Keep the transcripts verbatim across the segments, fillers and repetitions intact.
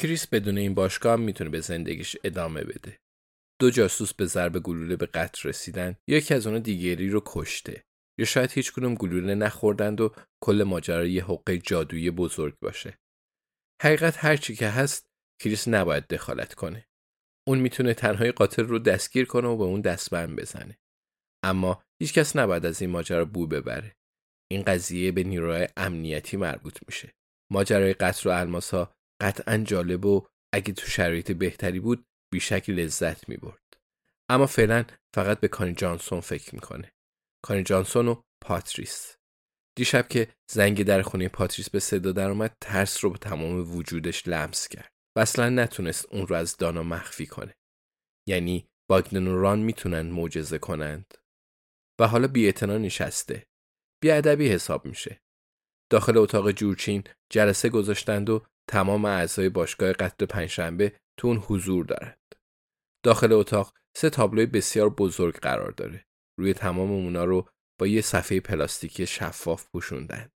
کریس بدون این باشگاه هم میتونه به زندگیش ادامه بده. دو جاسوس به ضرب گلوله به قتل رسیدن، یکی از اونا دیگری رو کشته. یا شاید هیچ کدوم گلوله نخوردند و کل ماجرا یه حقه جادویی بزرگ باشه. حقیقت هرچی که هست، کریس نباید دخالت کنه. اون میتونه تنهای قاتل رو دستگیر کنه و به اون دستبند بزنه. اما هیچکس نباید از این ماجرا بو ببره. این قضیه به نیروهای امنیتی مربوط میشه. ماجرای قتل و الماس‌ها قطعاً جالب و اگه تو شرایط بهتری بود بیشک لذت می برد. اما فعلا فقط به کانی جانسون فکر می کنه. کانی جانسون و پاتریس. دیشب که زنگ در خونه پاتریس به صدا در اومد، ترس رو به تمام وجودش لمس کرد و اصلا نتونست اون رو از دانا مخفی کنه. یعنی باگدن و ران می تونن معجزه کنند. و حالا بی‌اعتنا نشسته. بی‌ادبی حساب میشه. داخل اتاق جورچین جلسه گذاشتند و تمام اعضای باشگاه قتل پنجشنبه تو اون حضور دارند. داخل اتاق سه تابلوی بسیار بزرگ قرار داره. روی تمام اونا رو با یه صفحه پلاستیکی شفاف پوشوندن.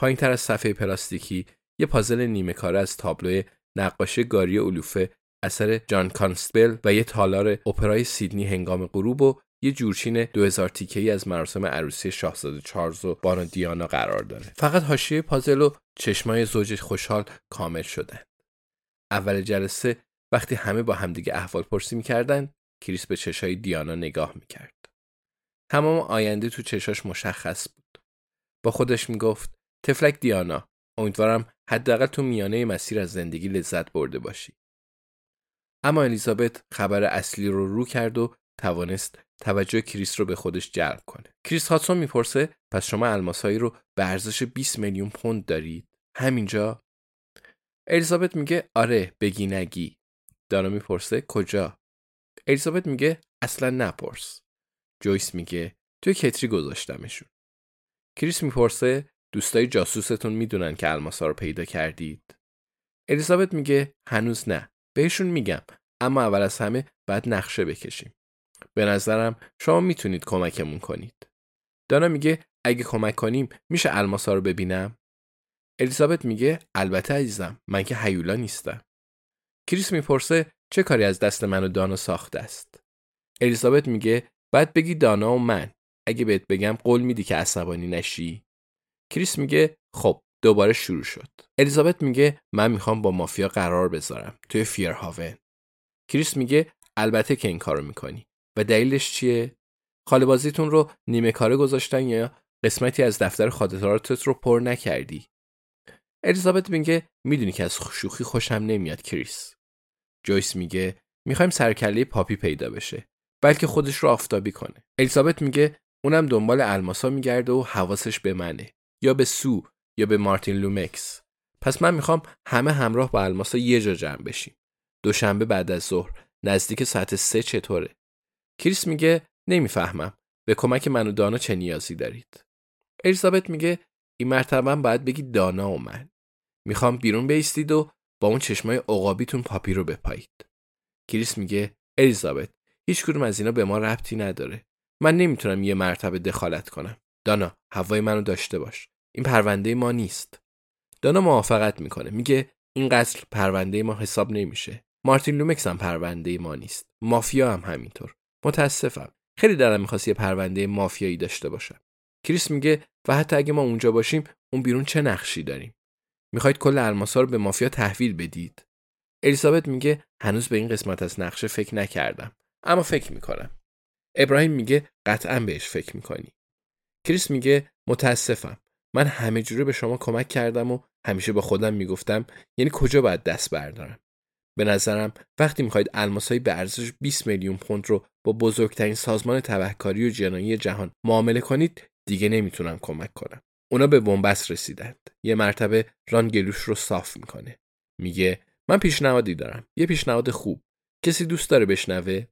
پایین تر از صفحه پلاستیکی یه پازل نیمه کاره از تابلوی نقاشی گاری اولوفه اثر جان کانستبل و یه تالار اپرای سیدنی هنگام غروب و یه جورچین دو هزار تیکه‌ای از مراسم عروسی شاهزاده چارلز و بانو دیانا قرار داره. فقط حاشیه پازل و چشمای زوج خوشحال کامل شدن. اول جلسه وقتی همه با همدیگه احوال پرسی می‌کردن، کریس به چشای دیانا نگاه می‌کرد. تمام آینده تو چشاش مشخص بود. با خودش میگفت: "تفلک دیانا، امیدوارم حداقل تو میانه مسیر از زندگی لذت برده باشی." اما الیزابت خبر اصلی رو رو کرد و توانست توجه کریس رو به خودش جلب کنه. کریس هاتسون میپرسه: پس شما الماسایی رو به ارزش بیست میلیون پوند دارید؟ همینجا؟ الیزابت میگه: آره، بگی نگی. دانا میپرسه: کجا؟ الیزابت میگه: اصلا نپرس. جویس میگه: توی کتری گذاشتمشون. کریس میپرسه: دوستای جاسوستون میدونن که الماسا رو پیدا کردید؟ الیزابت میگه: هنوز نه، بهشون میگم، اما اول از همه باید نقشه بکشیم. به نظرم شما میتونید کمکمون کنید. دانا میگه: اگه کمک کنیم میشه الماسا رو ببینم؟ الیزابت میگه: البته عزیزم، من که هیولا نیستم. کریس میپرسه: چه کاری از دست من و دانا ساخته است؟ الیزابت میگه: باید بگی دانا و من. اگه بهت بگم قول میدی که عصبانی نشی؟ کریس میگه: خب، دوباره شروع شد. الیزابت میگه: من میخوام با مافیا قرار بذارم توی فیرهاون. کریس میگه: البته که این کارو میکنی. و دلیلش چیه؟ خاله بازیتون رو نیمه کاره گذاشتن یا قسمتی از دفتر خاطراتت رو پر نکردی؟ الیزابت میگه: میدونی که از شوخی خوشم نمیاد کریس. جویس میگه: میخوایم سرکله پاپی پیدا بشه، بلکه خودش رو آفتابی کنه. الیزابت میگه: اونم دنبال الماسا میگرده و حواسش به منه، یا به سو، یا به مارتین لومکس. پس من میخوام همه همراه با الماسا یه جا جمع بشیم. دوشنبه بعد از ظهر نزدیک ساعت سه چطوره؟ کریس میگه: نمیفهمم، به کمک من و دانا چه نیازی دارید؟ الیزابت میگه: این مرتبه هم باید بگید دانا اومد. میخوام بیرون بیستید و با اون چشمای عقابیتون پاپی رو بپایید. کریس میگه الیزابت هیچ کدوم از اینا به ما ربطی نداره. من نمیتونم یه مرتبه دخالت کنم. دانا هوای منو داشته باش. این پرونده ما نیست. دانا موافقت میکنه. میگه این قتل پرونده ما حساب نمیشه. مارتین لومکس هم پرونده ما نیست. مافیا هم همینطور. متاسفم. خیلی دلم می‌خواست یه پرونده مافیایی داشته باشم. کریس میگه و حتی اگه ما اونجا باشیم اون بیرون چه نقشی داریم؟ میخواید کل الماسا رو به مافیا تحویل بدید؟ الیزابت میگه هنوز به این قسمت از نقشه فکر نکردم، اما فکر میکنم. ابراهیم میگه قطعاً بهش فکر میکنی. کریس میگه متاسفم. من همه جوره به شما کمک کردم و همیشه با خودم میگفتم یعنی کجا باید دست بردارم. به نظرم وقتی میخواید الماسایی به ارزش بیست میلیون پوند رو با بزرگترین سازمان تبهکاری و جنایی جهان معامله کنید، دیگه نمیتونم کمک کنم. اونا به بنبست رسیدند. یه مرتبه ران گلوش رو صاف میکنه. میگه من پیشنهادی دارم. یه پیشنهاد خوب. کسی دوست داره بشنوه؟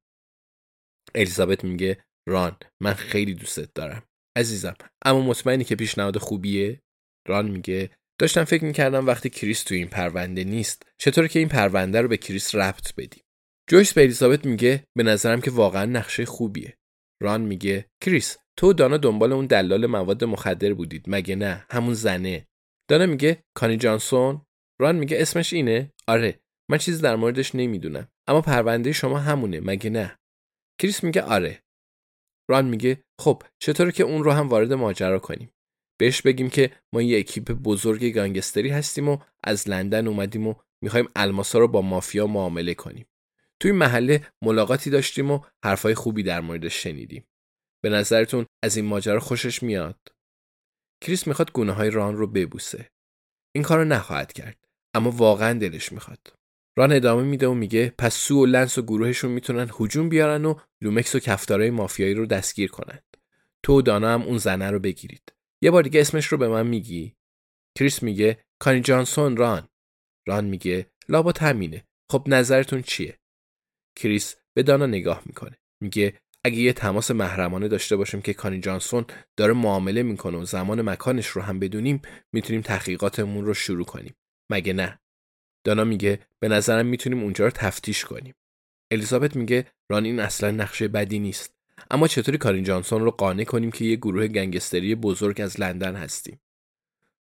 الیزابت میگه ران من خیلی دوستت دارم. عزیزم اما مطمئنی که پیشنهاد خوبیه؟ ران میگه داشتم فکر میکردم وقتی کریس تو این پرونده نیست چطور که این پرونده رو به کریس ربط بدیم. جویس به الیزابت میگه به نظرم که واقعا نقشه خوبیه. ران میگه کریس تو دانا دنبال اون دلال مواد مخدر بودید مگه نه؟ همون زنه. دانا میگه کانی جانسون؟ ران میگه اسمش اینه؟ آره. من چیزی در موردش نمیدونم اما پرونده شما همونه مگه نه؟ کریس میگه آره. ران میگه خب چطوره که اون رو هم وارد ماجرا کنیم؟ بهش بگیم که ما یه اکیپ بزرگ گانگستری هستیم و از لندن اومدیم و میخوایم الماسا رو با مافیا معامله کنیم. توی محله ملاقاتی داشتیم و حرفای خوبی در موردش شنیدیم. به نظرتون از این ماجرا خوشش میاد؟ کریس میخواد گونه‌های ران رو ببوسه. این کارو نخواهد کرد اما واقعا دلش میخواد. ران ادامه میده و میگه پس سو و لنس و گروهشون میتونن هجوم بیارن و لومکس و کفدارای مافیایی رو دستگیر کنن. تو و دانا هم اون زنه رو بگیرید. یه بار دیگه اسمش رو به من میگی؟ کریس میگه کانی جانسون ران. ران میگه لابد همینه. خب نظرتون چیه؟ کریس به دانا نگاه میکنه. میگه اگه یه تماس محرمانه داشته باشیم که کانی جانسون داره معامله میکنه و زمان مکانش رو هم بدونیم میتونیم تحقیقاتمون رو شروع کنیم. مگه نه؟ دانا میگه به نظرم میتونیم اونجا رو تفتیش کنیم. الیزابت میگه ران این اصلا نقشه بدی نیست. اما چطوری کانی جانسون رو قانع کنیم که یه گروه گنگستری بزرگ از لندن هستیم؟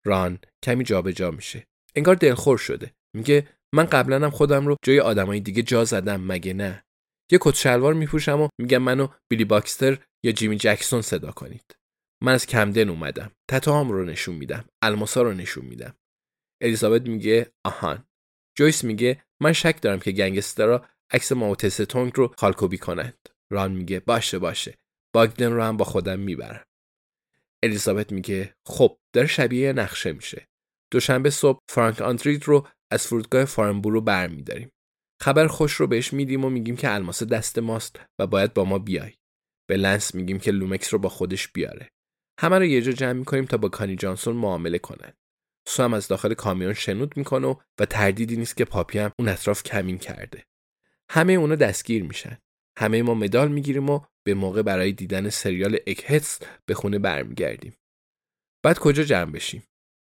ران کمی جابجا میشه. انگار دلخور شده. میگه من قبلا هم خودم رو جای آدمای دیگه جا زدم مگه نه؟ یه کت شلوار میپوشم و میگم منو بیلی باکستر یا جیمی جکسون صدا کنید. من از کمدن اومدم. تتوام رو نشون میدم. الماسا رو نشون میدم. الیزابت میگه آهان. جویس میگه من شک دارم که گنگسترها عکس مائو تسه تونگ رو خالکوبی کنند. ران میگه باشه باشه. باگدن رو هم با خودم میبرم. الیزابت میگه خب در شبیه نقشه میشه. دوشنبه صبح فرانک آنتریت رو از فرودگاه فارنبورو برمیداریم. خبر خوش رو بهش میدیم و میگیم که الماس دست ماست و باید با ما بیای. به لنس میگیم که لومکس رو با خودش بیاره. همه رو یه جا جمع میکنیم تا با کانی جانسون معامله کنن. سو هم از داخل کامیون شنود میکنه و تردیدی نیست که پاپی هم اون اطراف کمین کرده. همه اونا دستگیر میشن. همه ما مدال میگیریم و به موقع برای دیدن سریال اکهتس به خونه برمیگردیم. بعد کجا جمع بشیم؟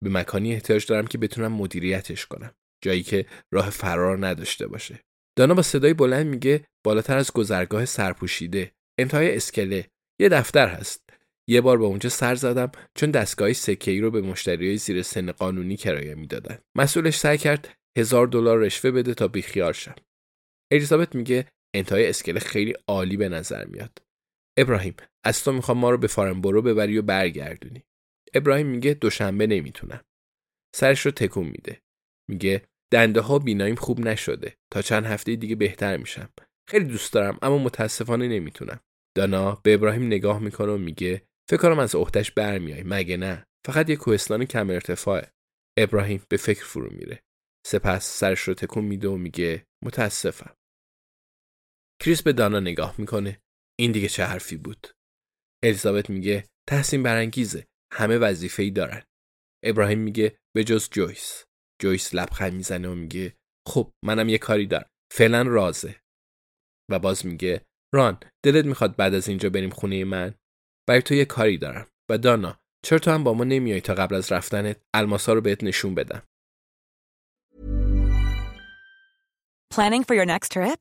به مکانی احتیاج دارم که بتونم مدیریتش کنم. جایی که راه فرار نداشته باشه. دانا با صدای بلند میگه بالاتر از گذرگاه سرپوشیده، انتهای اسکله، یه دفتر هست. یه بار با اونجا سر زدم چون دستگاه سکه‌ای رو به مشتریای زیر سن قانونی کرایه میدادن. مسئولش سعی کرد هزار دلار رشوه بده تا بیخیال شم. الیزابت میگه انتهای اسکله خیلی عالی به نظر میاد. ابراهیم، از تو میخوام ما رو به فارنبورو ببری و برگردونی. ابراهیم میگه دوشنبه نمیتونم. سرش رو تکون میده. میگه دنده ها بیناییم خوب نشده. تا چند هفته دیگه بهتر میشم. خیلی دوست دارم اما متاسفانه نمیتونم. دانا به ابراهیم نگاه میکنه و میگه فکر کنم از عهده‌اش برمیای مگه نه؟ فقط یه کوهستان کم ارتفاعه. ابراهیم به فکر فرو میره. سپس سرش رو تکون میده و میگه متاسفم. کریس به دانا نگاه میکنه. این دیگه چه حرفی بود؟ الیزابت میگه تحسین برانگیزه. همه وظیفه‌ای دارن. ابراهیم میگه بجز جویس. جویس لبخند میزنه و میگه خب منم یه کاری دارم. فعلا رازه. و باز میگه ران دلت میخواد بعد از اینجا بریم خونه من؟ برای تو یه کاری دارم. و دانا چرا تو هم با ما نمیای تا قبل از رفتنت الماسا رو بهت نشون بدم. Planning for your next trip?